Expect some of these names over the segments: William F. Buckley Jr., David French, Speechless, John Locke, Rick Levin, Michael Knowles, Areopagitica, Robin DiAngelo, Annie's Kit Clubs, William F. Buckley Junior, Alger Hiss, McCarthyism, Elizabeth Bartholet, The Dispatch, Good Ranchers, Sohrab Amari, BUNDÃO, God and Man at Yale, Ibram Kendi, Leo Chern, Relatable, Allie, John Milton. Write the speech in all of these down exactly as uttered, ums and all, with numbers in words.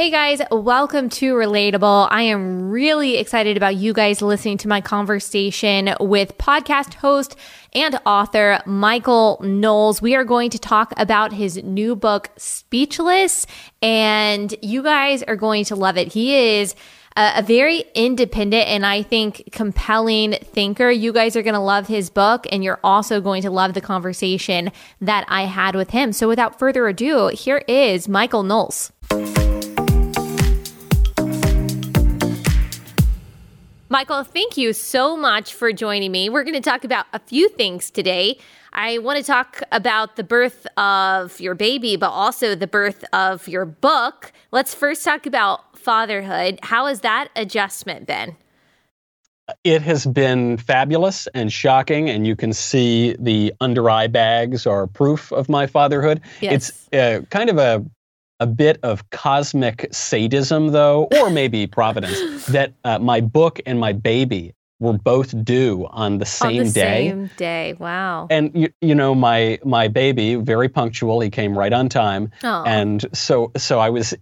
Hey guys, welcome to Relatable. I am really excited about you guys listening to my conversation with podcast host and author Michael Knowles. We are going to talk about his new book, Speechless, and you guys are going to love it. He is a very independent and I think compelling thinker. You guys are going to love his book, and you're also going to love the conversation that I had with him. So without further ado, here is Michael Knowles. Michael, thank you so much for joining me. We're going to talk about a few things today. I want to talk about the birth of your baby, but also the birth of your book. Let's first talk about fatherhood. How has that adjustment been? It has been fabulous and shocking, and you can see the under-eye bags are proof of my fatherhood. Yes. It's uh, kind of a A bit of cosmic sadism, though, or maybe providence, that uh, my book and my baby were both due on the same on the day. Same day, wow! And you, you know, my my baby, very punctual. He came right on time, Aww. and so so I was.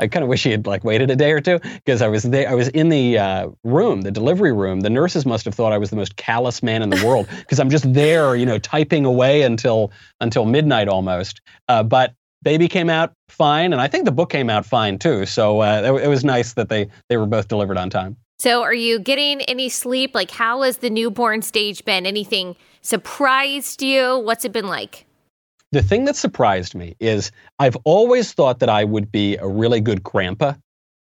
I kind of wish he had like waited a day or two, because I was there. I was in the uh, room, the delivery room. The nurses must have thought I was the most callous man in the world, because I'm just there, you know, typing away until until midnight almost. Uh, but baby came out fine, and I think the book came out fine too. So uh, it, it was nice that they they were both delivered on time. So, are you getting any sleep? Like, how has the newborn stage been? Anything surprised you? What's it been like? The thing that surprised me is I've always thought that I would be a really good grandpa.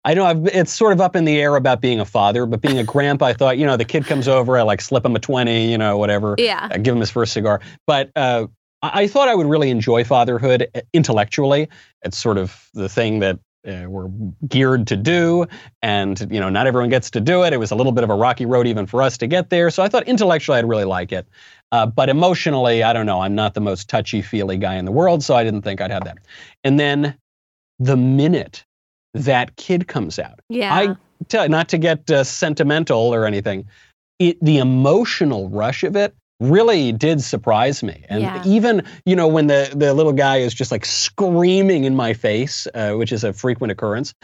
I know I've, it's sort of up in the air about being a father, but being a grandpa, I thought, you know, the kid comes over, I like slip him a twenty, you know, whatever. Yeah. I give him his first cigar, but. Uh, I thought I would really enjoy fatherhood intellectually. It's sort of the thing that uh, we're geared to do, and you know, not everyone gets to do it. It was a little bit of a rocky road even for us to get there. So I thought intellectually I'd really like it. Uh, but emotionally, I don't know. I'm not the most touchy-feely guy in the world, so I didn't think I'd have that. And then the minute that kid comes out, yeah. I tell, not to get uh, sentimental or anything, it, the emotional rush of it really did surprise me. And yeah. even, you know, when the, the little guy is just like screaming in my face, uh, which is a frequent occurrence,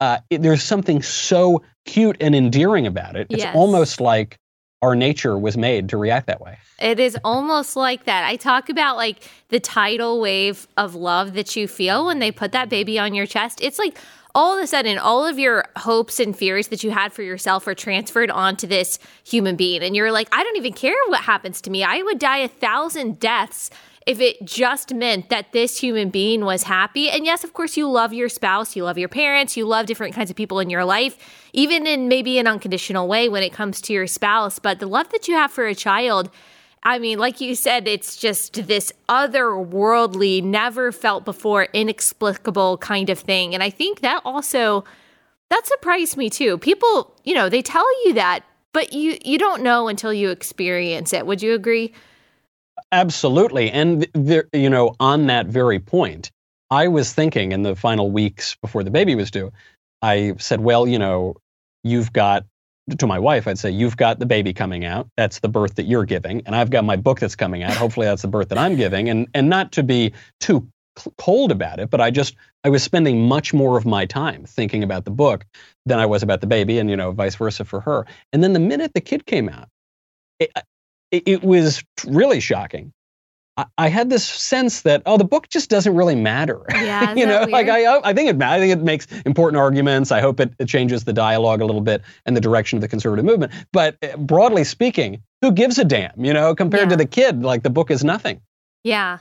uh, it, there's something so cute and endearing about it. It's yes. almost like our nature was made to react that way. It is almost like that. I talk about like the tidal wave of love that you feel when they put that baby on your chest. It's like all of a sudden, all of your hopes and fears that you had for yourself are transferred onto this human being. And you're like, I don't even care what happens to me. I would die a thousand deaths if it just meant that this human being was happy. And yes, of course, you love your spouse, you love your parents, you love different kinds of people in your life, even in maybe an unconditional way when it comes to your spouse. But the love that you have for a child, I mean, like you said, it's just this otherworldly, never felt before, inexplicable kind of thing. And I think that also, that surprised me too. People, you know, they tell you that, but you, you don't know until you experience it. Would you agree? Absolutely. And, there, you know, on that very point, I was thinking in the final weeks before the baby was due, I said, well, you know, you've got, to my wife, I'd say, you've got the baby coming out. That's the birth that you're giving. And I've got my book that's coming out. Hopefully that's the birth that I'm giving. And and not to be too cold about it, but I just, I was spending much more of my time thinking about the book than I was about the baby, and, you know, vice versa for her. And then the minute the kid came out, it, it, it was really shocking. I had this sense that, oh, the book just doesn't really matter. Yeah, you know, weird? like I, I think it, I think it makes important arguments. I hope it, it changes the dialogue a little bit and the direction of the conservative movement. But broadly speaking, who gives a damn? You know, compared yeah. to the kid, like the book is nothing. Yeah.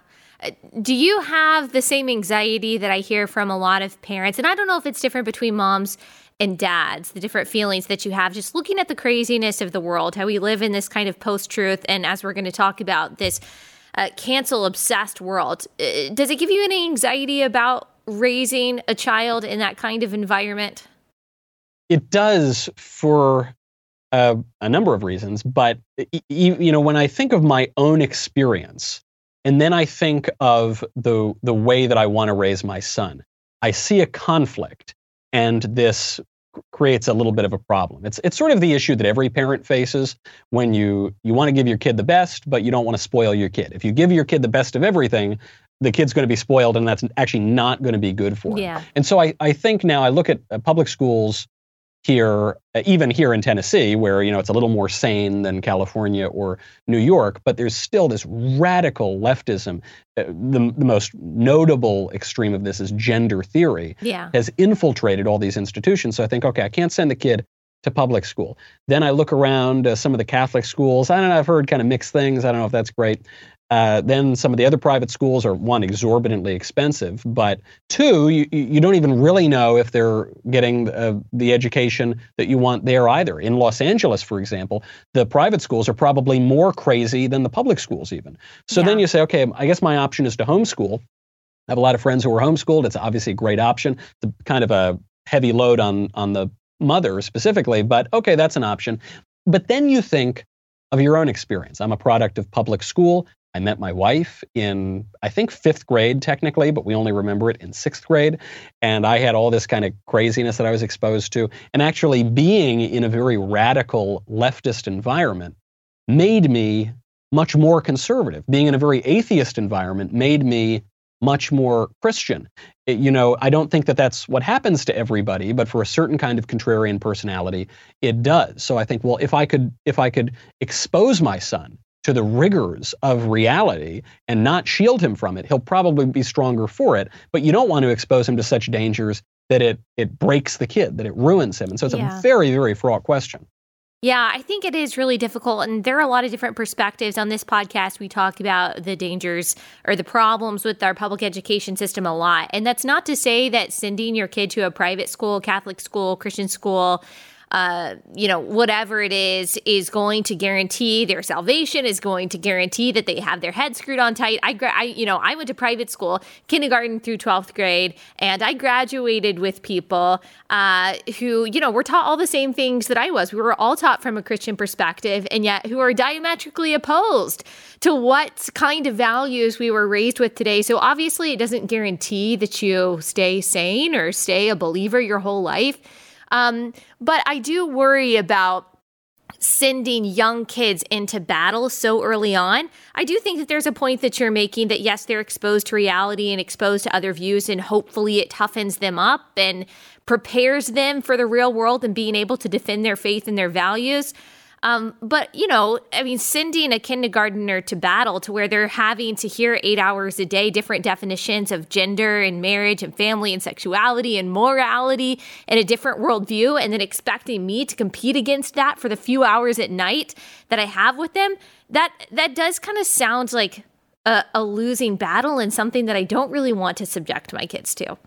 Do you have the same anxiety that I hear from a lot of parents? And I don't know if it's different between moms and dads, the different feelings that you have, just looking at the craziness of the world, how we live in this kind of post-truth, and as we're going to talk about this. Uh, cancel-obsessed world. Uh, does it give you any anxiety about raising a child in that kind of environment? It does for uh, a number of reasons, but e- e- you know, when I think of my own experience, and then I think of the the way that I want to raise my son, I see a conflict, and this creates a little bit of a problem. It's it's sort of the issue that every parent faces when you, you want to give your kid the best, but you don't want to spoil your kid. If you give your kid the best of everything, the kid's going to be spoiled, and that's actually not going to be good for him. Yeah. And so I, I think now I look at public schools here, even here in Tennessee, where, you know, it's a little more sane than California or New York, but there's still this radical leftism. The, the most notable extreme of this is gender theory, yeah. has infiltrated all these institutions. So I think, okay, I can't send the kid to public school. Then I look around uh, some of the Catholic schools. I don't know, I've heard kind of mixed things. I don't know if that's great. Uh, then some of the other private schools are, one, exorbitantly expensive, but two, you, you don't even really know if they're getting uh, the education that you want there either. In Los Angeles, for example, the private schools are probably more crazy than the public schools even. So yeah. then you say, okay, I guess my option is to homeschool. I have a lot of friends who are homeschooled. It's obviously a great option. It's a kind of a heavy load on, on the mother specifically, but okay, that's an option. But then you think of your own experience. I'm a product of public school. I met my wife in, I think, fifth grade technically, but we only remember it in sixth grade. And I had all this kind of craziness that I was exposed to. And actually being in a very radical leftist environment made me much more conservative. Being in a very atheist environment made me much more Christian. It, you know, I don't think that that's what happens to everybody, but for a certain kind of contrarian personality, it does. So I think, well, if I could, if I could expose my son to the rigors of reality and not shield him from it, he'll probably be stronger for it. But you don't want to expose him to such dangers that it it breaks the kid, that it ruins him. And so it's yeah. a very, very fraught question. Yeah, I think it is really difficult. And there are a lot of different perspectives. On this podcast, we talk about the dangers or the problems with our public education system a lot. And that's not to say that sending your kid to a private school, Catholic school, Christian school, Uh, you know, whatever it is, is going to guarantee their salvation, is going to guarantee that they have their head screwed on tight. I, gra- I you know, I went to private school, kindergarten through twelfth grade, and I graduated with people uh, who, you know, were taught all the same things that I was. We were all taught from a Christian perspective, and yet who are diametrically opposed to what kind of values we were raised with today. So obviously it doesn't guarantee that you stay sane or stay a believer your whole life. Um, but I do worry about sending young kids into battle so early on. I do think that there's a point that you're making that, yes, they're exposed to reality and exposed to other views, and hopefully it toughens them up and prepares them for the real world and being able to defend their faith and their values. Um, but, you know, I mean, sending a kindergartner to battle to where they're having to hear eight hours a day, different definitions of gender and marriage and family and sexuality and morality and a different worldview, and then expecting me to compete against that for the few hours at night that I have with them, that that does kind of sound like a, a losing battle and something that I don't really want to subject my kids to.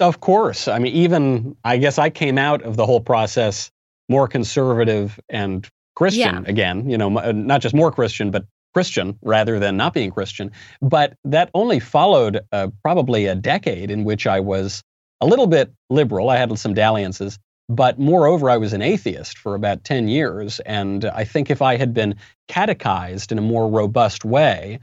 Of course. I mean, even I guess I came out of the whole process more conservative and Christian yeah. again, you know, not just more Christian, but Christian rather than not being Christian. But that only followed uh, probably a decade in which I was a little bit liberal. I had some dalliances, but moreover, I was an atheist for about ten years. And I think if I had been catechized in a more robust way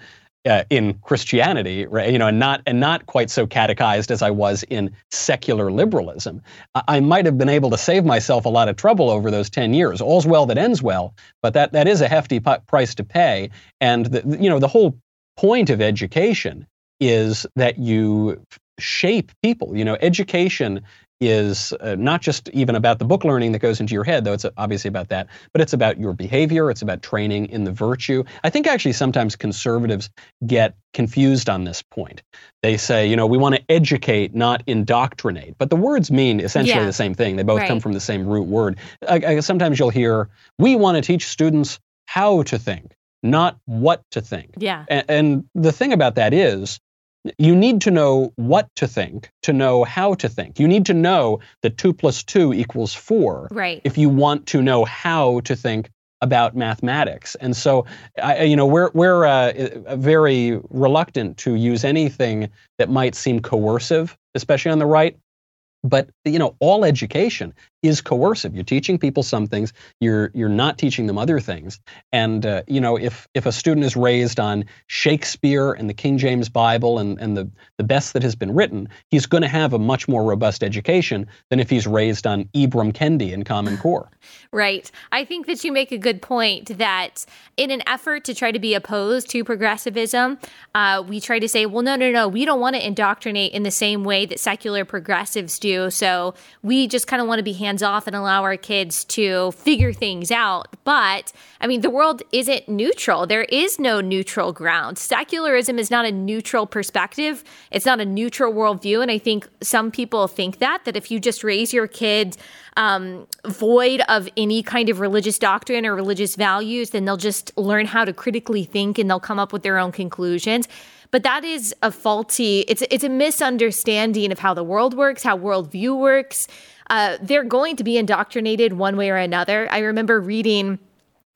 uh, in Christianity, right, you know, and not and not quite so catechized as I was in secular liberalism, I might have been able to save myself a lot of trouble over those ten years. All's well that ends well, but that, that is a hefty p- price to pay. And, the, you know, the whole point of education is that you shape people. You know, education is uh, not just even about the book learning that goes into your head, though it's obviously about that, but it's about your behavior. It's about training in the virtue. I think actually sometimes conservatives get confused on this point. They say, you know, we want to educate, not indoctrinate. But the words mean essentially yeah. the same thing. They both right. come from the same root word. I, I, sometimes you'll hear, we want to teach students how to think, not what to think. Yeah. And, and the thing about that is, you need to know what to think to know how to think. You need to know that two plus two equals four right. if you want to know how to think about mathematics. And so, I, you know, we're we're uh, very reluctant to use anything that might seem coercive, especially on the right. But, you know, all education is coercive. You're teaching people some things, you're you're not teaching them other things. And uh, you know, if if a student is raised on Shakespeare and the King James Bible and and the the best that has been written, he's going to have a much more robust education than if he's raised on Ibram Kendi and Common Core. Right. I think that you make a good point that in an effort to try to be opposed to progressivism, uh, we try to say, well, no, no, no, we don't want to indoctrinate in the same way that secular progressives do. So we just kind of want to be hands off and allow our kids to figure things out. But I mean, the world isn't neutral. There is no neutral ground. Secularism is not a neutral perspective. It's not a neutral worldview. And I think some people think that, that if you just raise your kids um, void of any kind of religious doctrine or religious values, then they'll just learn how to critically think and they'll come up with their own conclusions. But that is a faulty, it's, it's a misunderstanding of how the world works, how worldview works. Uh, they're going to be indoctrinated one way or another. I remember reading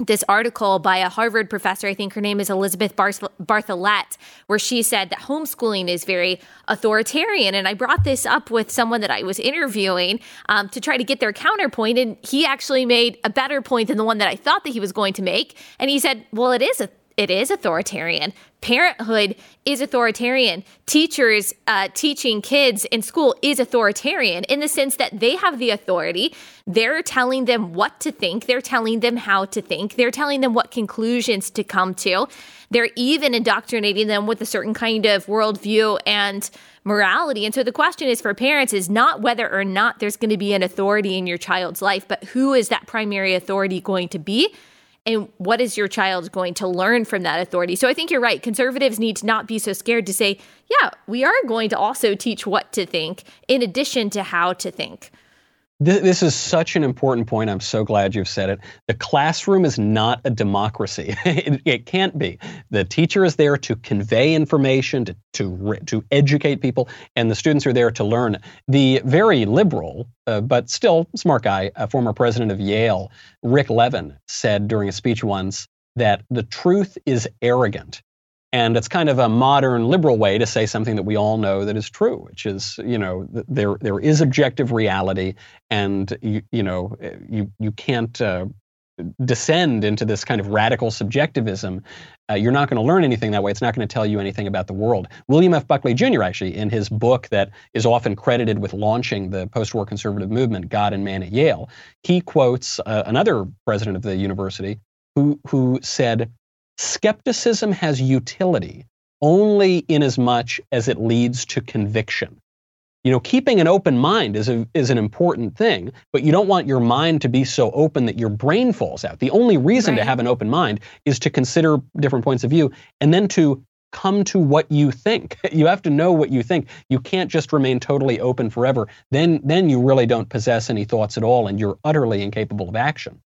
this article by a Harvard professor, I think her name is Elizabeth Bartholet, where she said that homeschooling is very authoritarian. And I brought this up with someone that I was interviewing um, to try to get their counterpoint. And he actually made a better point than the one that I thought that he was going to make. And he said, well, it is a It is authoritarian. Parenthood is authoritarian. Teachers uh, teaching kids in school is authoritarian in the sense that they have the authority. They're telling them what to think. They're telling them how to think. They're telling them what conclusions to come to. They're even indoctrinating them with a certain kind of worldview and morality. And so the question is for parents is not whether or not there's going to be an authority in your child's life, but who is that primary authority going to be? And what is your child going to learn from that authority? So I think you're right. Conservatives need to not be so scared to say, yeah, we are going to also teach what to think in addition to how to think. This is such an important point. I'm so glad you've said it. The classroom is not a democracy. It, it can't be. The teacher is there to convey information, to to to educate people, and the students are there to learn. The very liberal, uh, but still smart guy, uh, former president of Yale, Rick Levin, said during a speech once that the truth is arrogant. And it's kind of a modern liberal way to say something that we all know that is true, which is, you know, there there is objective reality, and you you know you you can't uh, descend into this kind of radical subjectivism. Uh, you're not going to learn anything that way. It's not going to tell you anything about the world. William F. Buckley Junior, actually, in his book that is often credited with launching the post-war conservative movement, God and Man at Yale, he quotes uh, another president of the university who who said, "Skepticism has utility only in as much as it leads to conviction." You know, keeping an open mind is a, is an important thing, but you don't want your mind to be so open that your brain falls out. The only reason right. to have an open mind is to consider different points of view and then to come to what you think. You have to know what you think. You can't just remain totally open forever. Then, then you really don't possess any thoughts at all, and you're utterly incapable of action.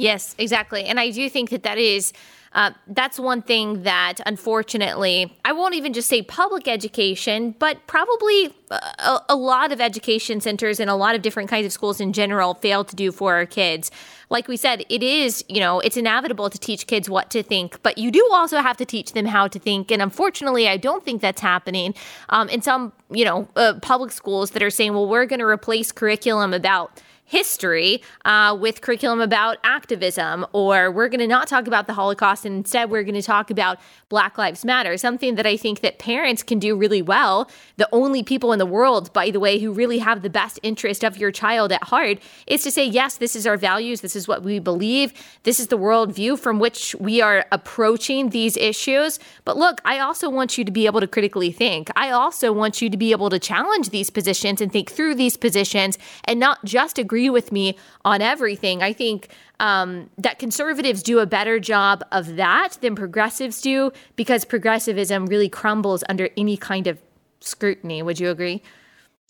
Yes, exactly. And I do think that that is, uh, that's one thing that unfortunately, I won't even just say public education, but probably a, a lot of education centers and a lot of different kinds of schools in general fail to do for our kids. Like we said, it is, you know, it's inevitable to teach kids what to think, but you do also have to teach them how to think. And unfortunately, I don't think that's happening um, in some, you know, uh, public schools that are saying, well, we're going to replace curriculum about history uh, with curriculum about activism, or we're going to not talk about the Holocaust, and instead we're going to talk about Black Lives Matter, something that I think that parents can do really well. The only people in the world, by the way, who really have the best interest of your child at heart is to say, yes, this is our values, this is what we believe, this is the worldview from which we are approaching these issues. But look, I also want you to be able to critically think. I also want you to be able to challenge these positions and think through these positions and not just agree with me on everything. I think um, that conservatives do a better job of that than progressives do, because progressivism really crumbles under any kind of scrutiny. Would you agree?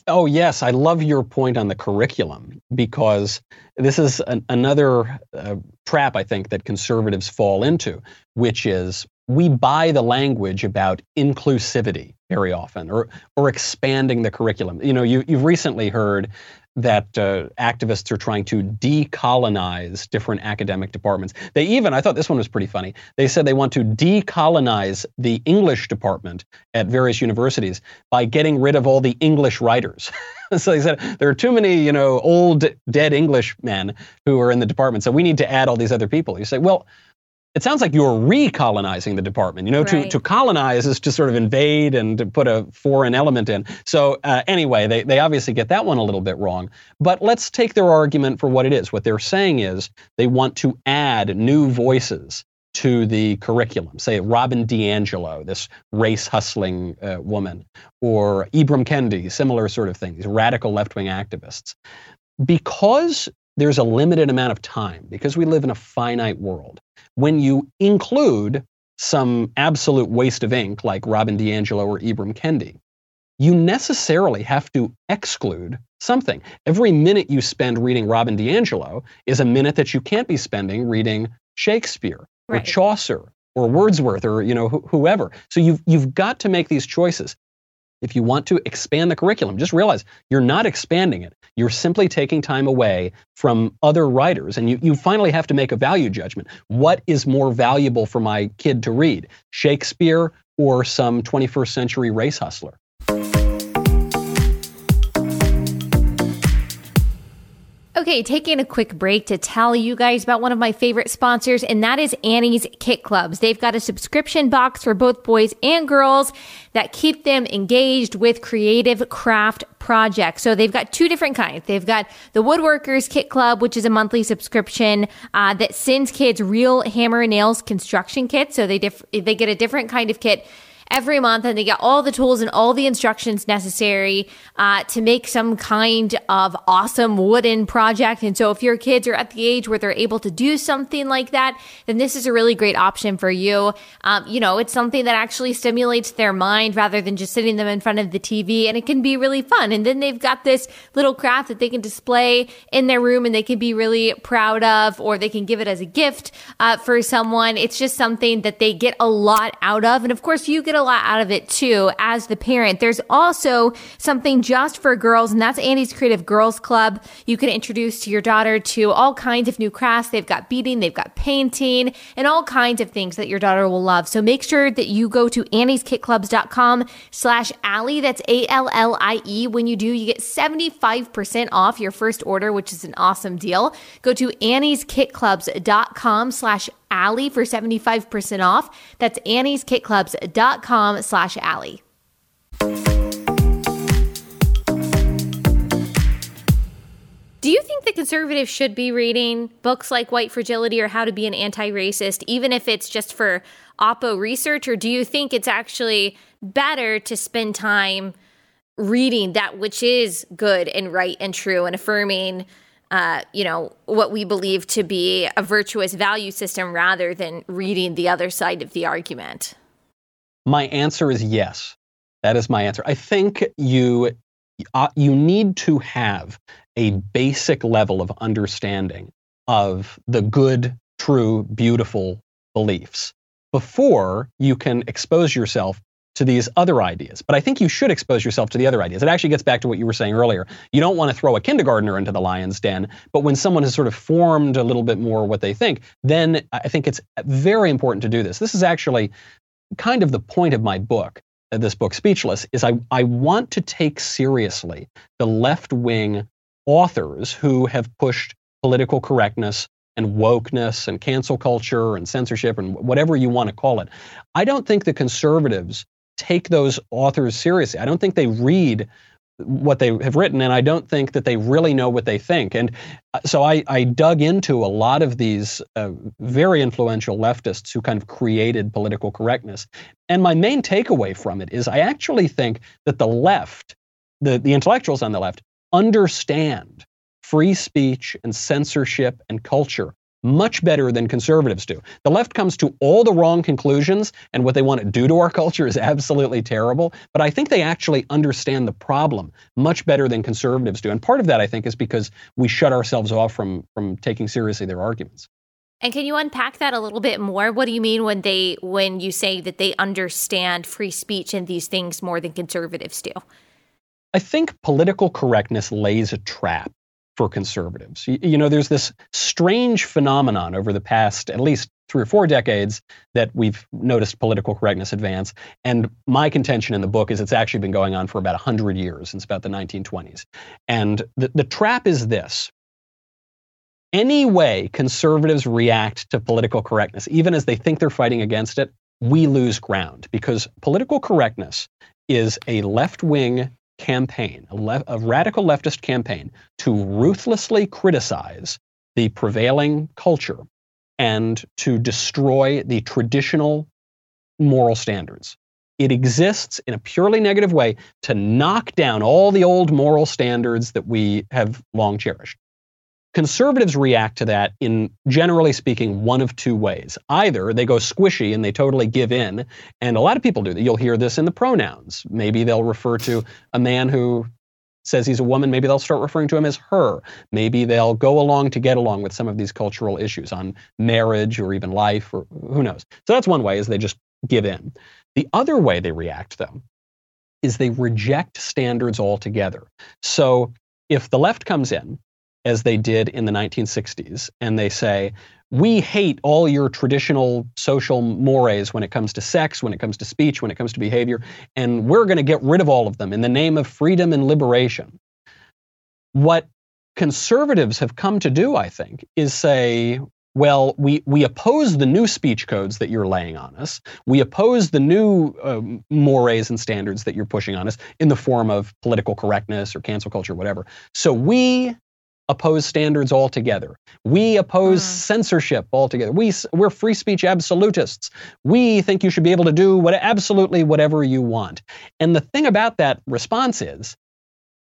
Oh, yes. I love your point on the curriculum, because this is an, another uh, trap I think that conservatives fall into, which is we buy the language about inclusivity very often, or or expanding the curriculum. You know, you, you've recently heard that uh, activists are trying to decolonize different academic departments. They even, I thought this one was pretty funny, they said they want to decolonize the English department at various universities by getting rid of all the English writers. So they said, there are too many, you know, old dead English men who are in the department, so we need to add all these other people. You say, well, it sounds like you're recolonizing the department. You know, right. to, to colonize is to sort of invade and to put a foreign element in. So uh, anyway, they, they obviously get that one a little bit wrong. But let's take their argument for what it is. What they're saying is they want to add new voices to the curriculum. Say Robin DiAngelo, this race hustling uh, woman, or Ibram Kendi, similar sort of thing, these radical left-wing activists. Because there's a limited amount of time, because we live in a finite world, when you include some absolute waste of ink like Robin DiAngelo or Ibram Kendi, you necessarily have to exclude something. Every minute you spend reading Robin DiAngelo is a minute that you can't be spending reading Shakespeare right. or Chaucer or Wordsworth or, you know, wh- whoever. So you've you've got to make these choices. If you want to expand the curriculum, just realize you're not expanding it. You're simply taking time away from other writers. And you, you finally have to make a value judgment. What is more valuable for my kid to read? Shakespeare or some twenty-first century race hustler? Okay, taking a quick break to tell you guys about one of my favorite sponsors, and that is Annie's Kit Clubs. They've got a subscription box for both boys and girls that keep them engaged with creative craft projects. So they've got two different kinds. They've got the Woodworkers Kit Club, which is a monthly subscription uh, that sends kids real hammer and nails construction kits. So they diff- they get a different kind of kit every month, and they get all the tools and all the instructions necessary uh, to make some kind of awesome wooden project. And so if your kids are at the age where they're able to do something like that, then this is a really great option for you. Um, you know, it's something that actually stimulates their mind rather than just sitting them in front of the T V, and it can be really fun. And then they've got this little craft that they can display in their room and they can be really proud of, or they can give it as a gift uh, for someone. It's just something that they get a lot out of. And of course, you get a a lot out of it too as the parent. There's also something just for girls, and that's Annie's Creative Girls Club. You can introduce your daughter to all kinds of new crafts. They've got beading, they've got painting, and all kinds of things that your daughter will love. So make sure that you go to annies kit clubs dot com slash Allie. That's A L L I E. When you do, you get seventy-five percent off your first order, which is an awesome deal. Go to annies kit clubs dot com slash Allie for seventy-five percent off. That's annies kit clubs dot com slash Allie. Do you think that conservatives should be reading books like White Fragility or How to Be an Anti-Racist, even if it's just for oppo research? Or do you think it's actually better to spend time reading that which is good and right and true and affirming Uh, you know, what we believe to be a virtuous value system rather than reading the other side of the argument? My answer is yes. That is my answer. I think you uh, you need to have a basic level of understanding of the good, true, beautiful beliefs before you can expose yourself to these other ideas. But I think you should expose yourself to the other ideas. It actually gets back to what you were saying earlier. You don't want to throw a kindergartner into the lion's den, but when someone has sort of formed a little bit more what they think, then I think it's very important to do this. This is actually kind of the point of my book, this book, Speechless, is I, I want to take seriously the left-wing authors who have pushed political correctness and wokeness and cancel culture and censorship and whatever you want to call it. I don't think the conservatives take those authors seriously. I don't think they read what they have written, and I don't think that they really know what they think. And so I, I dug into a lot of these uh, very influential leftists who kind of created political correctness. And my main takeaway from it is I actually think that the left, the, the intellectuals on the left, understand free speech and censorship and culture much better than conservatives do. The left comes to all the wrong conclusions, and what they want to do to our culture is absolutely terrible. But I think they actually understand the problem much better than conservatives do. And part of that, I think, is because we shut ourselves off from, from taking seriously their arguments. And can you unpack that a little bit more? What do you mean when they when you say that they understand free speech and these things more than conservatives do? I think political correctness lays a trap for conservatives. You, you know, there's this strange phenomenon over the past at least three or four decades that we've noticed political correctness advance. And my contention in the book is it's actually been going on for about one hundred years, since about the nineteen twenties. And the, the trap is this. Any way conservatives react to political correctness, even as they think they're fighting against it, we lose ground, because political correctness is a left-wing campaign, a, le- a radical leftist campaign to ruthlessly criticize the prevailing culture and to destroy the traditional moral standards. It exists in a purely negative way to knock down all the old moral standards that we have long cherished. Conservatives react to that in, generally speaking, one of two ways. Either they go squishy and they totally give in, and a lot of people do that. You'll hear this in the pronouns. Maybe they'll refer to a man who says he's a woman, maybe they'll start referring to him as her. Maybe they'll go along to get along with some of these cultural issues on marriage or even life, or who knows. So that's one way, is they just give in. The other way they react, though, is they reject standards altogether. So if the left comes in, as they did in the nineteen sixties, and they say, we hate all your traditional social mores when it comes to sex, when it comes to speech, when it comes to behavior, and we're going to get rid of all of them in the name of freedom and liberation. What conservatives have come to do, I think, is say, well, we, we oppose the new speech codes that you're laying on us. We oppose the new um, mores and standards that you're pushing on us in the form of political correctness or cancel culture, whatever. So we oppose standards altogether. We oppose mm. censorship altogether. We, we're free speech absolutists. We think you should be able to do what, absolutely whatever you want. And the thing about that response is,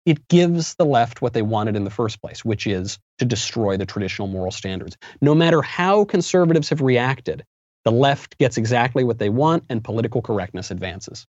it gives the left what they wanted in the first place, which is to destroy the traditional moral standards. No matter how conservatives have reacted, the left gets exactly what they want, and political correctness advances.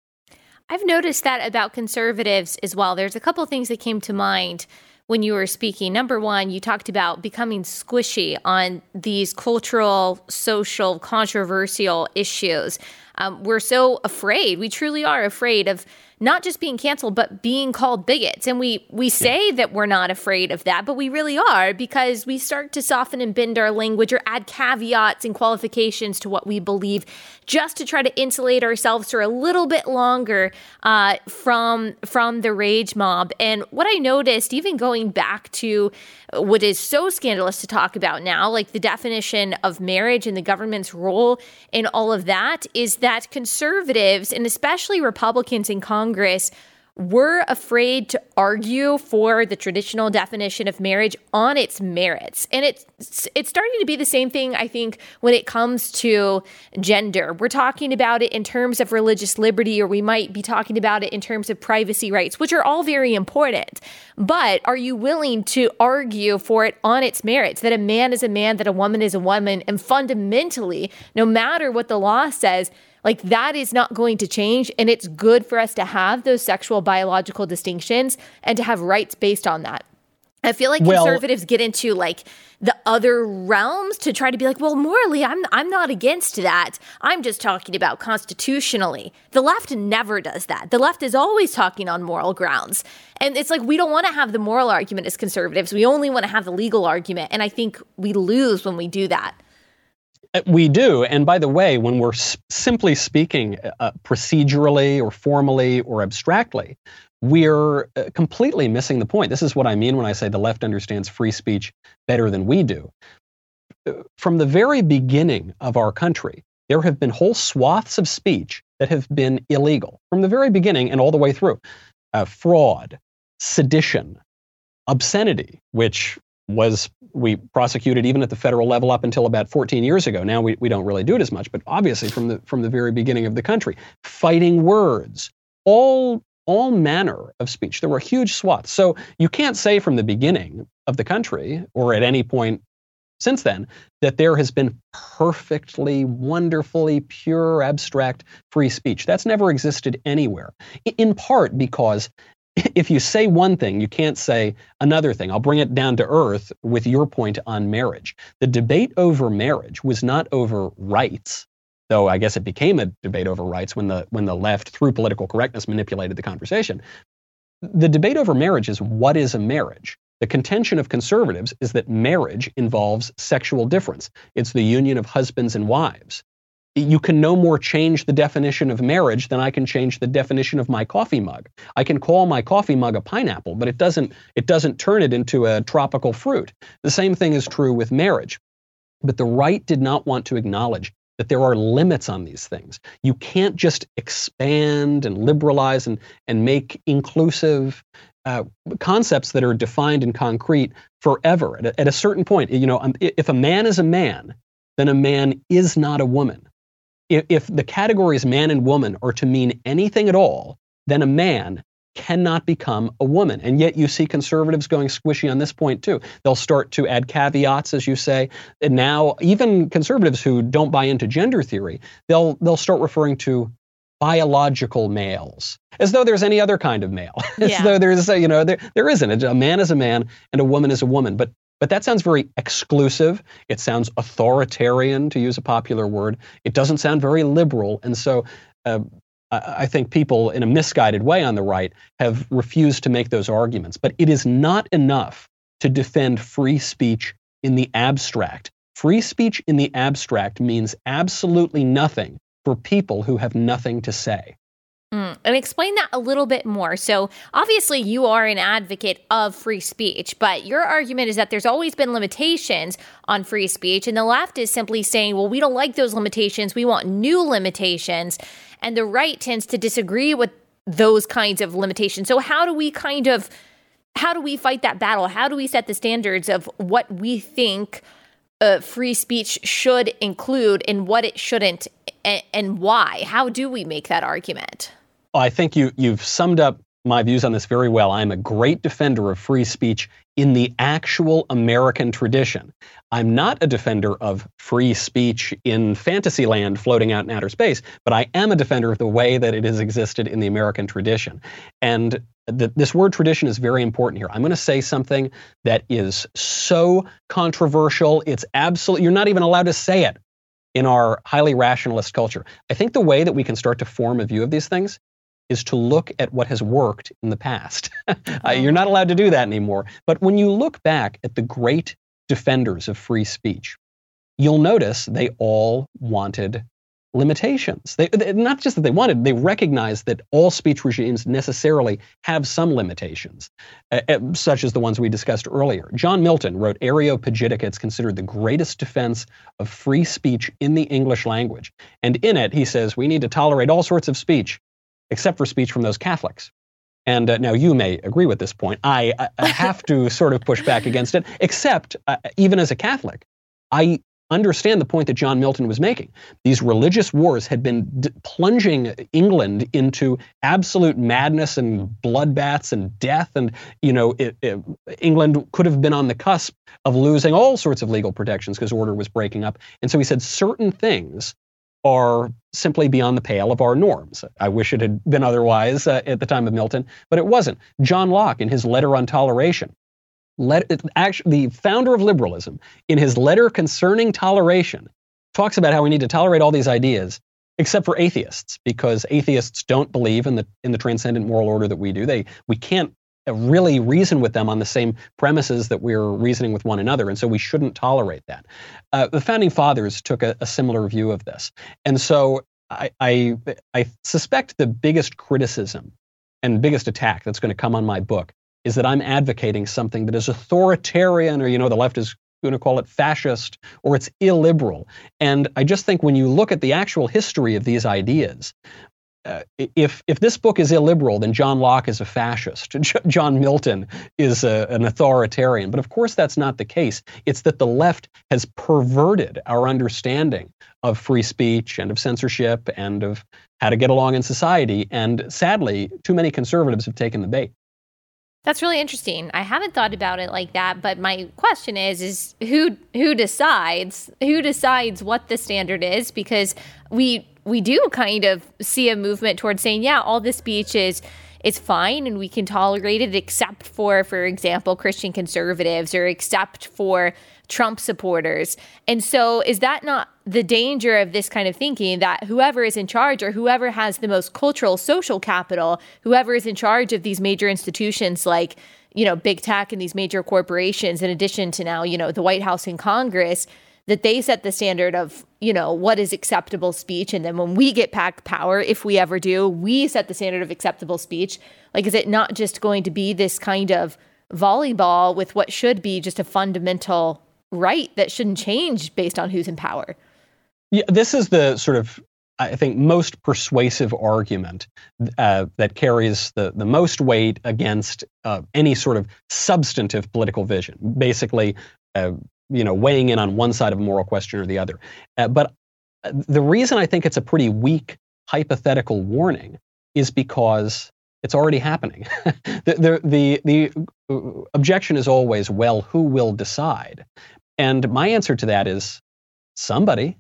I've noticed that about conservatives as well. There's a couple of things that came to mind when you were speaking. Number one, you talked about becoming squishy on these cultural, social, controversial issues. Um, we're so afraid. We truly are afraid of not just being canceled, but being called bigots. And we we say that we're not afraid of that, but we really are, because we start to soften and bend our language or add caveats and qualifications to what we believe just to try to insulate ourselves for a little bit longer uh, from, from the rage mob. And what I noticed, even going back to what is so scandalous to talk about now, like the definition of marriage and the government's role in all of that, is that conservatives, and especially Republicans in Congress, were afraid to argue for the traditional definition of marriage on its merits. And it's, it's starting to be the same thing, I think, when it comes to gender. We're talking about it in terms of religious liberty, or we might be talking about it in terms of privacy rights, which are all very important. But are you willing to argue for it on its merits, that a man is a man, that a woman is a woman, and fundamentally, no matter what the law says, like, that is not going to change, and it's good for us to have those sexual biological distinctions and to have rights based on that. I feel like well, conservatives get into, like, the other realms to try to be like, well, morally, I'm I'm not against that. I'm just talking about constitutionally. The left never does that. The left is always talking on moral grounds. And it's like, we don't want to have the moral argument as conservatives. We only want to have the legal argument, and I think we lose when we do that. We do. And by the way, when we're s- simply speaking uh, procedurally or formally or abstractly, we're uh, completely missing the point. This is what I mean when I say the left understands free speech better than we do. From the very beginning of our country, there have been whole swaths of speech that have been illegal from the very beginning and all the way through. Uh, fraud, sedition, obscenity, which was we prosecuted even at the federal level up until about fourteen years ago. Now we, we don't really do it as much, but obviously from the from the very beginning of the country, fighting words, all all manner of speech. There were huge swaths. So you can't say from the beginning of the country or at any point since then that there has been perfectly, wonderfully pure, abstract free speech. That's never existed anywhere, in part because if you say one thing, you can't say another thing. I'll bring it down to earth with your point on marriage. The debate over marriage was not over rights, though I guess it became a debate over rights when the when the left, through political correctness, manipulated the conversation. The debate over marriage is, what is a marriage? The contention of conservatives is that marriage involves sexual difference. It's the union of husbands and wives. You can no more change the definition of marriage than I can change the definition of my coffee mug. I can call my coffee mug a pineapple, but it doesn't, it doesn't turn it into a tropical fruit. The same thing is true with marriage. But the right did not want to acknowledge that there are limits on these things. You can't just expand and liberalize and, and make inclusive uh, concepts that are defined and concrete forever. At a, at a certain point, you know, if a man is a man, then a man is not a woman. If the categories man and woman are to mean anything at all, then a man cannot become a woman. And yet you see conservatives going squishy on this point too. They'll start to add caveats, as you say. And now even conservatives who don't buy into gender theory, they'll they'll start referring to biological males, as though there's any other kind of male. As yeah. though there's, you know, there there isn't. A man is a man and a woman is a woman. But But that sounds very exclusive. It sounds authoritarian, to use a popular word. It doesn't sound very liberal. And so uh, I think people in a misguided way on the right have refused to make those arguments. But it is not enough to defend free speech in the abstract. Free speech in the abstract means absolutely nothing for people who have nothing to say. Mm, and explain that a little bit more. So obviously you are an advocate of free speech, but your argument is that there's always been limitations on free speech. And the left is simply saying, well, we don't like those limitations. We want new limitations. And the right tends to disagree with those kinds of limitations. So how do we kind of, how do we fight that battle? How do we set the standards of what we think uh, free speech should include and what it shouldn't, and, and why? How do we make that argument? I think you, you've summed up my views on this very well. I'm a great defender of free speech in the actual American tradition. I'm not a defender of free speech in fantasy land floating out in outer space, but I am a defender of the way that it has existed in the American tradition. And the, this word tradition is very important here. I'm going to say something that is so controversial. It's absolutely, you're not even allowed to say it in our highly rationalist culture. I think the way that we can start to form a view of these things is to look at what has worked in the past. uh, you're not allowed to do that anymore. But when you look back at the great defenders of free speech, you'll notice they all wanted limitations. They, they, not just that they wanted, they recognized that all speech regimes necessarily have some limitations, uh, such as the ones we discussed earlier. John Milton wrote Areopagitica. It's considered the greatest defense of free speech in the English language. And in it, he says, we need to tolerate all sorts of speech, except for speech from those Catholics. And uh, now you may agree with this point. I, I, I have to sort of push back against it, except uh, even as a Catholic, I understand the point that John Milton was making. These religious wars had been d- plunging England into absolute madness and bloodbaths and death. And, you know, it, it, England could have been on the cusp of losing all sorts of legal protections because order was breaking up. And so he said certain things are simply beyond the pale of our norms. I wish it had been otherwise uh, at the time of Milton, but it wasn't. John Locke, in his letter on toleration, let, actually, the founder of liberalism, in his letter concerning toleration, talks about how we need to tolerate all these ideas, except for atheists, because atheists don't believe in the in the transcendent moral order that we do. They we can't really reason with them on the same premises that we're reasoning with one another. And so we shouldn't tolerate that. Uh, the Founding Fathers took a, a similar view of this. And so I, I, I suspect the biggest criticism and biggest attack that's going to come on my book is that I'm advocating something that is authoritarian, or, you know, the left is going to call it fascist, or it's illiberal. And I just think when you look at the actual history of these ideas, Uh, if if this book is illiberal, then John Locke is a fascist. J- John Milton is a, an authoritarian. But of course, that's not the case. It's that the left has perverted our understanding of free speech and of censorship and of how to get along in society. And sadly, too many conservatives have taken the bait. That's really interesting. I haven't thought about it like that. But my question is, is who who decides? Who decides what the standard is? Because we... we do kind of see a movement towards saying, yeah, all this speech is is fine and we can tolerate it, except for, for example, Christian conservatives, or except for Trump supporters. And so is that not the danger of this kind of thinking, that whoever is in charge or whoever has the most cultural, social capital, whoever is in charge of these major institutions like, you know, big tech and these major corporations, in addition to now, you know, the White House and Congress, that they set the standard of, you know, what is acceptable speech. And then when we get back power, if we ever do, we set the standard of acceptable speech. Like, is it not just going to be this kind of volleyball with what should be just a fundamental right that shouldn't change based on who's in power? Yeah, this is the sort of, I think, most persuasive argument uh, that carries the, the most weight against uh, any sort of substantive political vision. Basically, uh, you know, weighing in on one side of a moral question or the other. Uh, but the reason I think it's a pretty weak hypothetical warning is because it's already happening. the, the, the, the objection is always, well, who will decide? And my answer to that is somebody.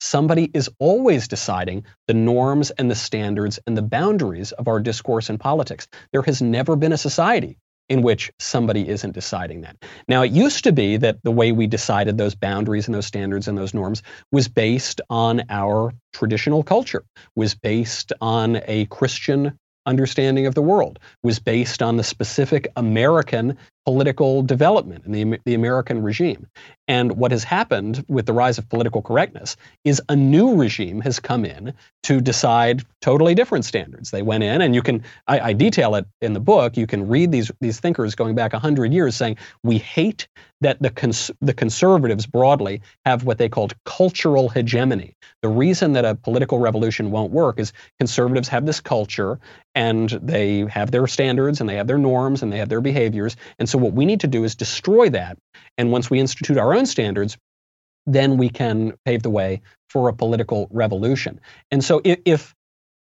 Somebody is always deciding the norms and the standards and the boundaries of our discourse in politics. There has never been a society in which somebody isn't deciding that. Now, it used to be that the way we decided those boundaries and those standards and those norms was based on our traditional culture, was based on a Christian understanding of the world, was based on the specific American political development and the, the American regime. And what has happened with the rise of political correctness is a new regime has come in to decide totally different standards. They went in, and you can, I, I detail it in the book, you can read these these thinkers going back one hundred years saying, we hate that the cons- the conservatives broadly have what they called cultural hegemony. The reason that a political revolution won't work is conservatives have this culture, and they have their standards, and they have their norms, and they have their behaviors. And so So what we need to do is destroy that. And once we institute our own standards, then we can pave the way for a political revolution. And so if,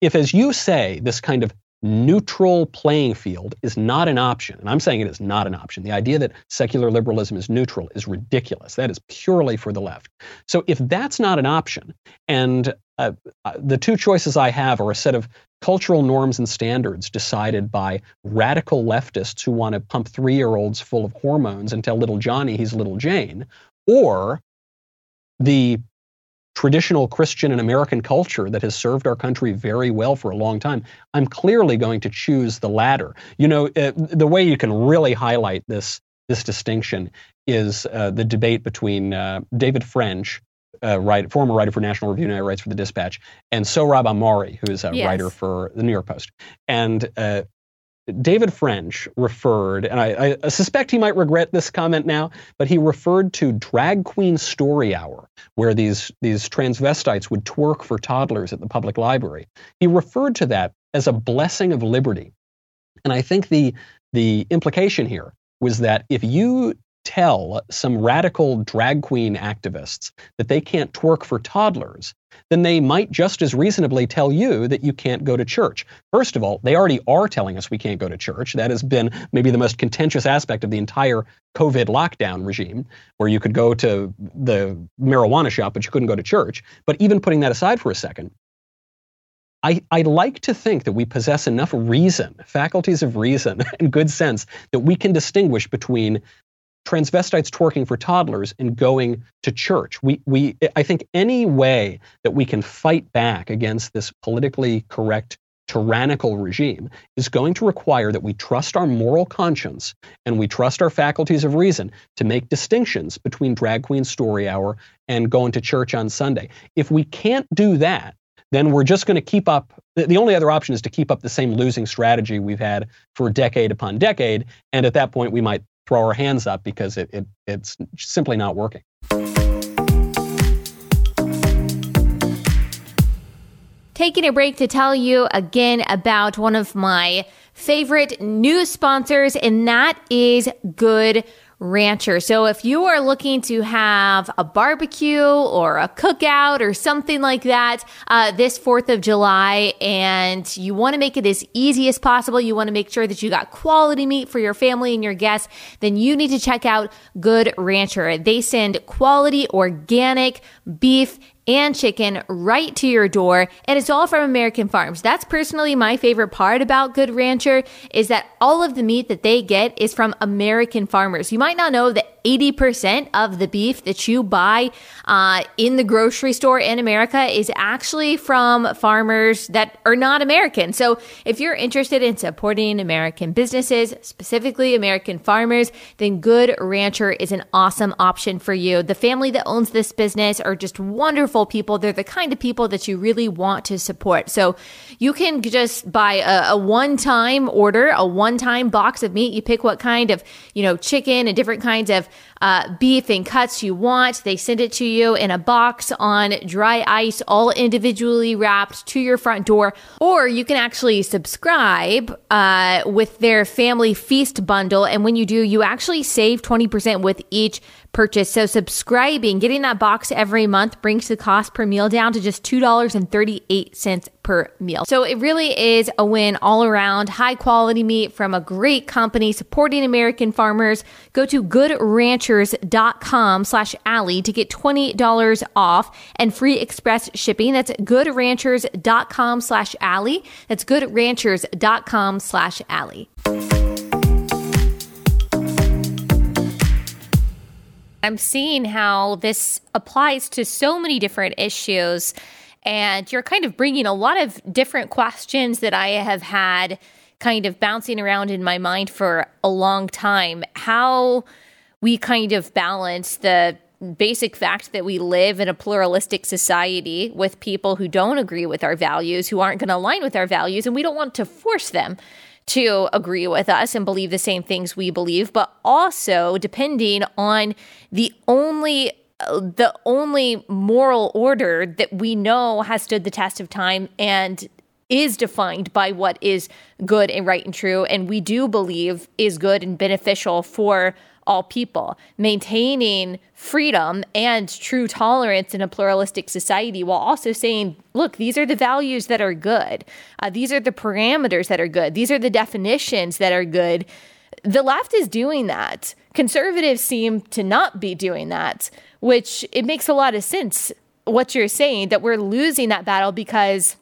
if as you say, this kind of neutral playing field is not an option, and I'm saying it is not an option. The idea that secular liberalism is neutral is ridiculous. That is purely for the left. So if that's not an option, and uh, the two choices I have are a set of cultural norms and standards decided by radical leftists who want to pump three-year-olds full of hormones and tell little Johnny he's little Jane, or the traditional Christian and American culture that has served our country very well for a long time, I'm clearly going to choose the latter. You know, uh, the way you can really highlight this, this distinction is uh, the debate between uh, David French, Uh, writer, former writer for National Review, now writes for The Dispatch, and Sohrab Amari, who is a yes. writer for The New York Post. And uh, David French referred, and I, I suspect he might regret this comment now, but he referred to Drag Queen Story Hour, where these, these transvestites would twerk for toddlers at the public library. He referred to that as a blessing of liberty. And I think the the implication here was that if you tell some radical drag queen activists that they can't twerk for toddlers, then they might just as reasonably tell you that you can't go to church. First of all, they already are telling us we can't go to church. That has been maybe the most contentious aspect of the entire COVID lockdown regime, where you could go to the marijuana shop, but you couldn't go to church. But even putting that aside for a second, I, I like to think that we possess enough reason, faculties of reason and good sense, that we can distinguish between transvestites twerking for toddlers and going to church. We, we, I think any way that we can fight back against this politically correct, tyrannical regime is going to require that we trust our moral conscience and we trust our faculties of reason to make distinctions between Drag Queen Story Hour and going to church on Sunday. If we can't do that, then we're just going to keep up. The only other option is to keep up the same losing strategy we've had for decade upon decade. And at that point, we might throw our hands up because it, it it's simply not working. Taking a break to tell you again about one of my favorite new sponsors, and that is Good Ranchers. So if you are looking to have a barbecue or a cookout or something like that uh, this fourth of July, and you want to make it as easy as possible, you want to make sure that you got quality meat for your family and your guests, then you need to check out Good Rancher. They send quality organic beef and chicken right to your door, and it's all from American farms. That's personally my favorite part about Good Rancher, is that all of the meat that they get is from American farmers. You might not know that eighty percent of the beef that you buy uh, in the grocery store in America is actually from farmers that are not American. So if you're interested in supporting American businesses, specifically American farmers, then Good Rancher is an awesome option for you. The family that owns this business are just wonderful people. They're the kind of people that you really want to support. So you can just buy a, a one-time order, a one-time box of meat. You pick what kind of, you know, chicken and different kinds of uh, beef and cuts you want. They send it to you in a box on dry ice, all individually wrapped to your front door. Or you can actually subscribe uh, with their family feast bundle. And when you do, you actually save twenty percent with each purchase. So subscribing, getting that box every month brings the cost per meal down to just two dollars and thirty-eight cents per meal. So it really is a win all around. High quality meat from a great company supporting American farmers. Go to good ranchers dot com slash Allie to get twenty dollars off and free express shipping. That's good ranchers dot com slash Allie. That's good ranchers dot com slash Allie. I'm seeing how this applies to so many different issues, and you're kind of bringing a lot of different questions that I have had kind of bouncing around in my mind for a long time. How we kind of balance the basic fact that we live in a pluralistic society with people who don't agree with our values, who aren't going to align with our values, and we don't want to force them to agree with us and believe the same things we believe, but also depending on the only the only moral order that we know has stood the test of time and is defined by what is good and right and true, and we do believe is good and beneficial for all people. Maintaining freedom and true tolerance in a pluralistic society while also saying, look, these are the values that are good. Uh, these are the parameters that are good. These are the definitions that are good. The left is doing that. Conservatives seem to not be doing that, which it makes a lot of sense what you're saying, that we're losing that battle because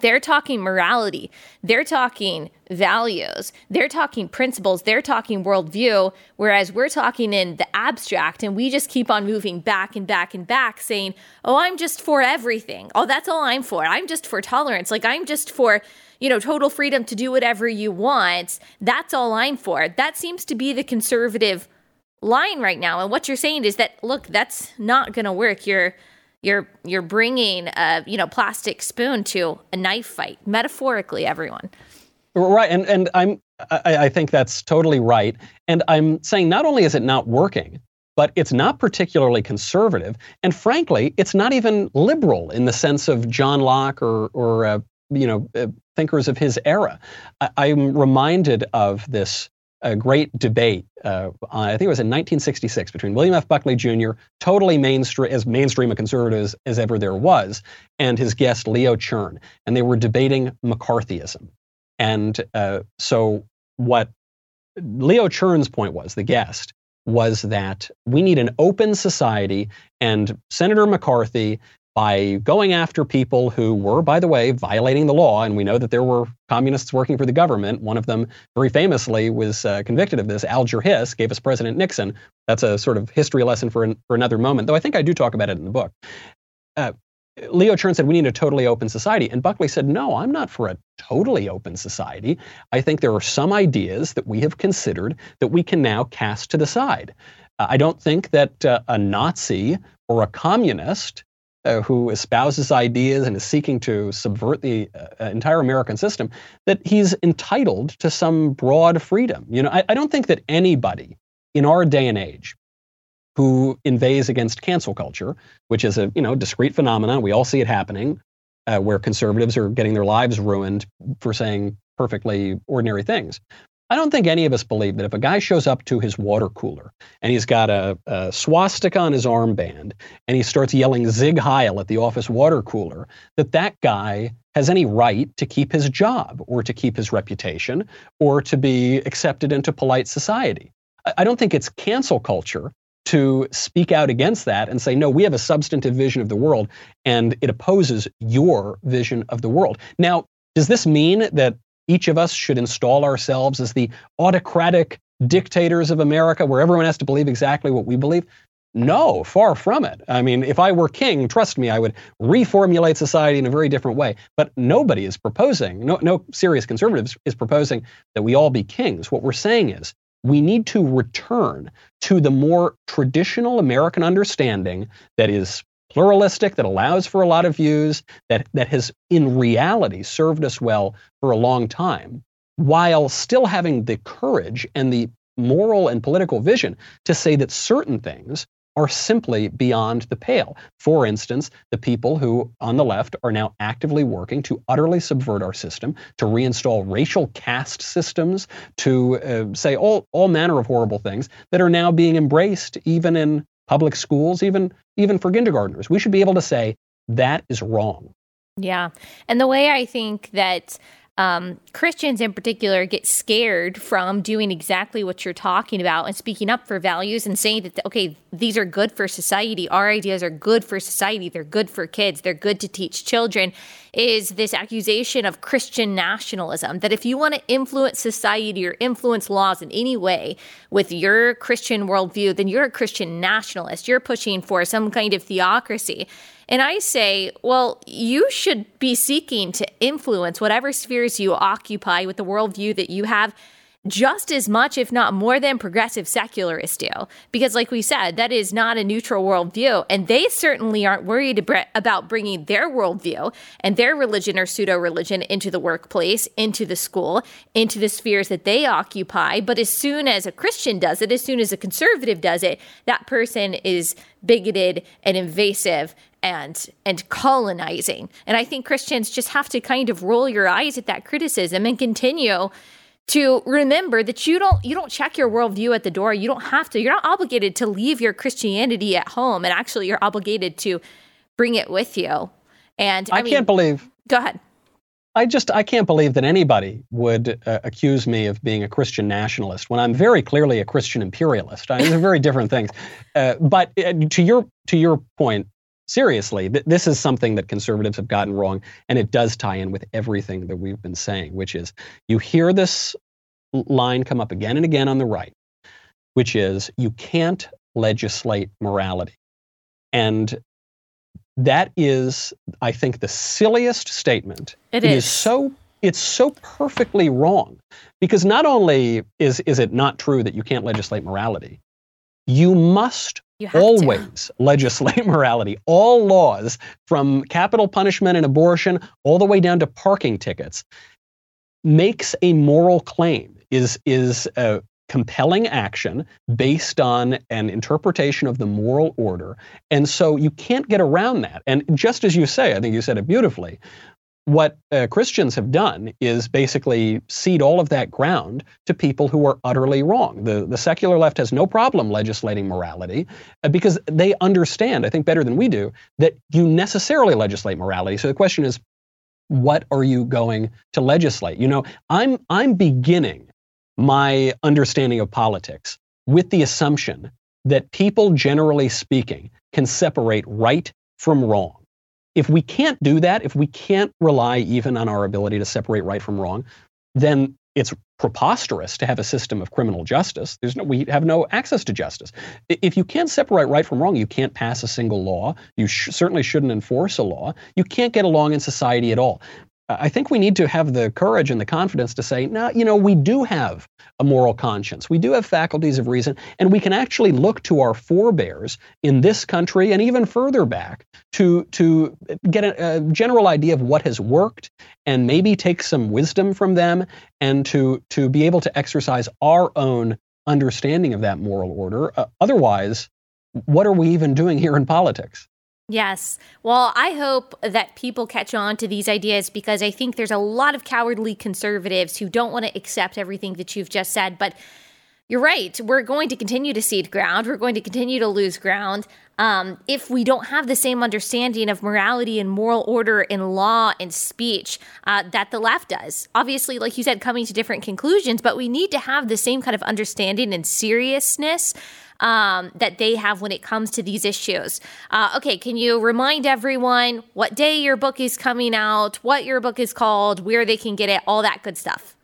they're talking morality. They're talking values. They're talking principles. They're talking worldview, whereas we're talking in the abstract, and we just keep on moving back and back and back saying, oh, I'm just for everything. Oh, that's all I'm for. I'm just for tolerance. Like, I'm just for, you know, total freedom to do whatever you want. That's all I'm for. That seems to be the conservative line right now. And what you're saying is that, look, that's not going to work. You're You're you're bringing a you know plastic spoon to a knife fight, metaphorically, everyone. Right, and and I'm I, I think that's totally right. And I'm saying not only is it not working, but it's not particularly conservative, and frankly, it's not even liberal in the sense of John Locke or or uh, you know uh, thinkers of his era. I, I'm reminded of this uh, great debate. Uh, I think it was in nineteen sixty-six between William F. Buckley Junior, totally mainstream, as mainstream a conservative as, as ever there was, and his guest Leo Chern, and they were debating McCarthyism. And uh, so what Leo Chern's point was, the guest, was that we need an open society, and Senator McCarthy, by going after people who were, by the way, violating the law, and we know that there were communists working for the government. One of them, very famously, was uh, convicted of this. Alger Hiss gave us President Nixon. That's a sort of history lesson for, an, for another moment, though I think I do talk about it in the book. Uh, Leo Chern said, we need a totally open society. And Buckley said, no, I'm not for a totally open society. I think there are some ideas that we have considered that we can now cast to the side. Uh, I don't think that uh, a Nazi or a communist Uh, who espouses ideas and is seeking to subvert the uh, entire American system, that he's entitled to some broad freedom. You know, I, I don't think that anybody in our day and age who inveighs against cancel culture, which is a, you know, discrete phenomenon, we all see it happening, uh, where conservatives are getting their lives ruined for saying perfectly ordinary things. I don't think any of us believe that if a guy shows up to his water cooler and he's got a, a swastika on his armband and he starts yelling Zig Heil at the office water cooler, that that guy has any right to keep his job or to keep his reputation or to be accepted into polite society. I, I don't think it's cancel culture to speak out against that and say, no, we have a substantive vision of the world and it opposes your vision of the world. Now, does this mean that each of us should install ourselves as the autocratic dictators of America where everyone has to believe exactly what we believe? No, far from it. I mean, if I were king, trust me, I would reformulate society in a very different way. But nobody is proposing, no, no serious conservatives is proposing that we all be kings. What we're saying is we need to return to the more traditional American understanding that is pluralistic, that allows for a lot of views, that, that has in reality served us well for a long time, while still having the courage and the moral and political vision to say that certain things are simply beyond the pale. For instance, the people who on the left are now actively working to utterly subvert our system, to reinstall racial caste systems, to uh, say all, all manner of horrible things that are now being embraced even in public schools, even, even for kindergartners. We should be able to say that is wrong. Yeah. And the way I think that Um, Christians in particular get scared from doing exactly what you're talking about and speaking up for values and saying that, okay, these are good for society. Our ideas are good for society. They're good for kids. They're good to teach children, is this accusation of Christian nationalism, that if you want to influence society or influence laws in any way with your Christian worldview, then you're a Christian nationalist. You're pushing for some kind of theocracy. And I say, well, you should be seeking to influence whatever spheres you occupy with the worldview that you have just as much, if not more than progressive secularists do. Because like we said, that is not a neutral worldview. And they certainly aren't worried about bringing their worldview and their religion or pseudo-religion into the workplace, into the school, into the spheres that they occupy. But as soon as a Christian does it, as soon as a conservative does it, that person is bigoted and invasive and and colonizing. And I think Christians just have to kind of roll your eyes at that criticism and continue to remember that you don't you don't check your worldview at the door. You don't have to. You're not obligated to leave your Christianity at home, and actually you're obligated to bring it with you. And I, I mean, can't believe. Go ahead. I just I can't believe that anybody would uh, accuse me of being a Christian nationalist when I'm very clearly a Christian imperialist. I mean, they're very different things. Uh, but uh, to your to your point. Seriously, th- this is something that conservatives have gotten wrong, and it does tie in with everything that we've been saying, which is you hear this line come up again and again on the right, which is you can't legislate morality. And that is, I think, the silliest statement. It, it is. is so It's so perfectly wrong, because not only is, is it not true that you can't legislate morality, you must You always to. legislate morality. All laws, from capital punishment and abortion all the way down to parking tickets, makes a moral claim, is, is a compelling action based on an interpretation of the moral order. And so you can't get around that. And just as you say, I think you said it beautifully, what uh, Christians have done is basically cede all of that ground to people who are utterly wrong. The, the secular left has no problem legislating morality uh, because they understand, I think better than we do, that you necessarily legislate morality. So the question is, what are you going to legislate? You know, I'm I'm beginning my understanding of politics with the assumption that people, generally speaking, can separate right from wrong. If we can't do that, if we can't rely even on our ability to separate right from wrong, then it's preposterous to have a system of criminal justice. There's no, we have no access to justice. If you can't separate right from wrong, you can't pass a single law. You sh- certainly shouldn't enforce a law. You can't get along in society at all. I think we need to have the courage and the confidence to say, no, you know, we do have a moral conscience. We do have faculties of reason, and we can actually look to our forebears in this country and even further back to to get a, a general idea of what has worked and maybe take some wisdom from them and to, to be able to exercise our own understanding of that moral order. Uh, otherwise, what are we even doing here in politics? Yes. Well, I hope that people catch on to these ideas, because I think there's a lot of cowardly conservatives who don't want to accept everything that you've just said. But you're right. We're going to continue to cede ground. We're going to continue to lose ground um, if we don't have the same understanding of morality and moral order and law and speech uh, that the left does. Obviously, like you said, coming to different conclusions, but we need to have the same kind of understanding and seriousness Um, that they have when it comes to these issues. Uh, okay, can you remind everyone what day your book is coming out, what your book is called, where they can get it, all that good stuff?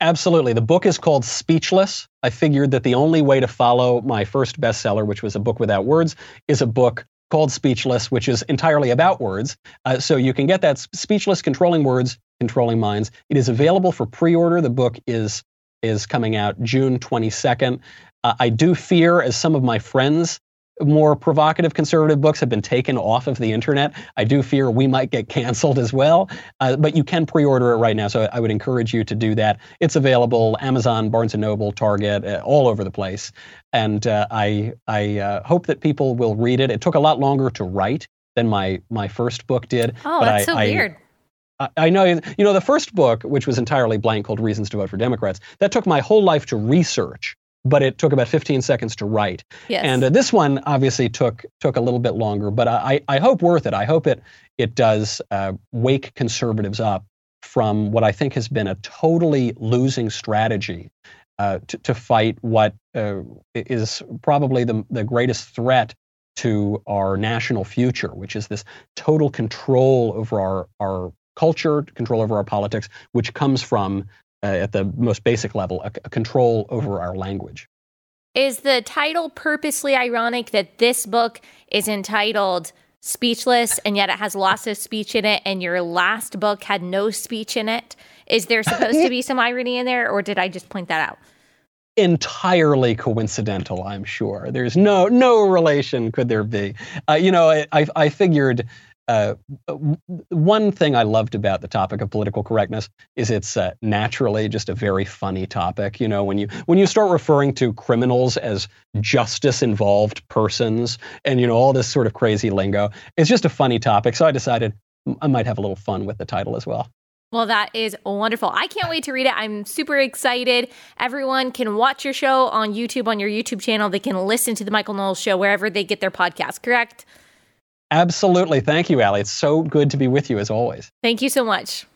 Absolutely. The book is called Speechless. I figured that the only way to follow my first bestseller, which was A Book Without Words, is a book called Speechless, which is entirely about words. Uh, so you can get that. Speechless, Controlling Words, Controlling Minds. It is available for pre-order. The book is is coming out June twenty-second. Uh, I do fear, as some of my friends' more provocative conservative books have been taken off of the internet, I do fear we might get canceled as well, uh, but you can pre-order it right now, so I would encourage you to do that. It's available Amazon, Barnes and Noble, Target, uh, all over the place, and uh, I I uh, hope that people will read it. It took a lot longer to write than my my first book did. Oh, but that's I, so I, weird. I, I know, you know, the first book, which was entirely blank, called Reasons to Vote for Democrats, that took my whole life to research, but it took about fifteen seconds to write. Yes. And uh, this one obviously took took a little bit longer, but I, I hope worth it. I hope it it does uh, wake conservatives up from what I think has been a totally losing strategy uh, to, to fight what uh, is probably the, the greatest threat to our national future, which is this total control over our, our culture, control over our politics, which comes from Uh, at the most basic level, a, a control over our language. Is the title purposely ironic that this book is entitled Speechless and yet it has lots of speech in it and your last book had no speech in it? Is there supposed to be some irony in there, or did I just point that out? Entirely coincidental, I'm sure. There's no no relation could there be. Uh, you know, I I, I figured... Uh, one thing I loved about the topic of political correctness is it's uh, naturally just a very funny topic. You know, when you when you start referring to criminals as justice-involved persons and, you know, all this sort of crazy lingo, it's just a funny topic. So I decided I might have a little fun with the title as well. Well, that is wonderful. I can't wait to read it. I'm super excited. Everyone can watch your show on YouTube, on your YouTube channel. They can listen to The Michael Knowles Show wherever they get their podcasts, correct? Absolutely. Thank you, Allie. It's so good to be with you as always. Thank you so much.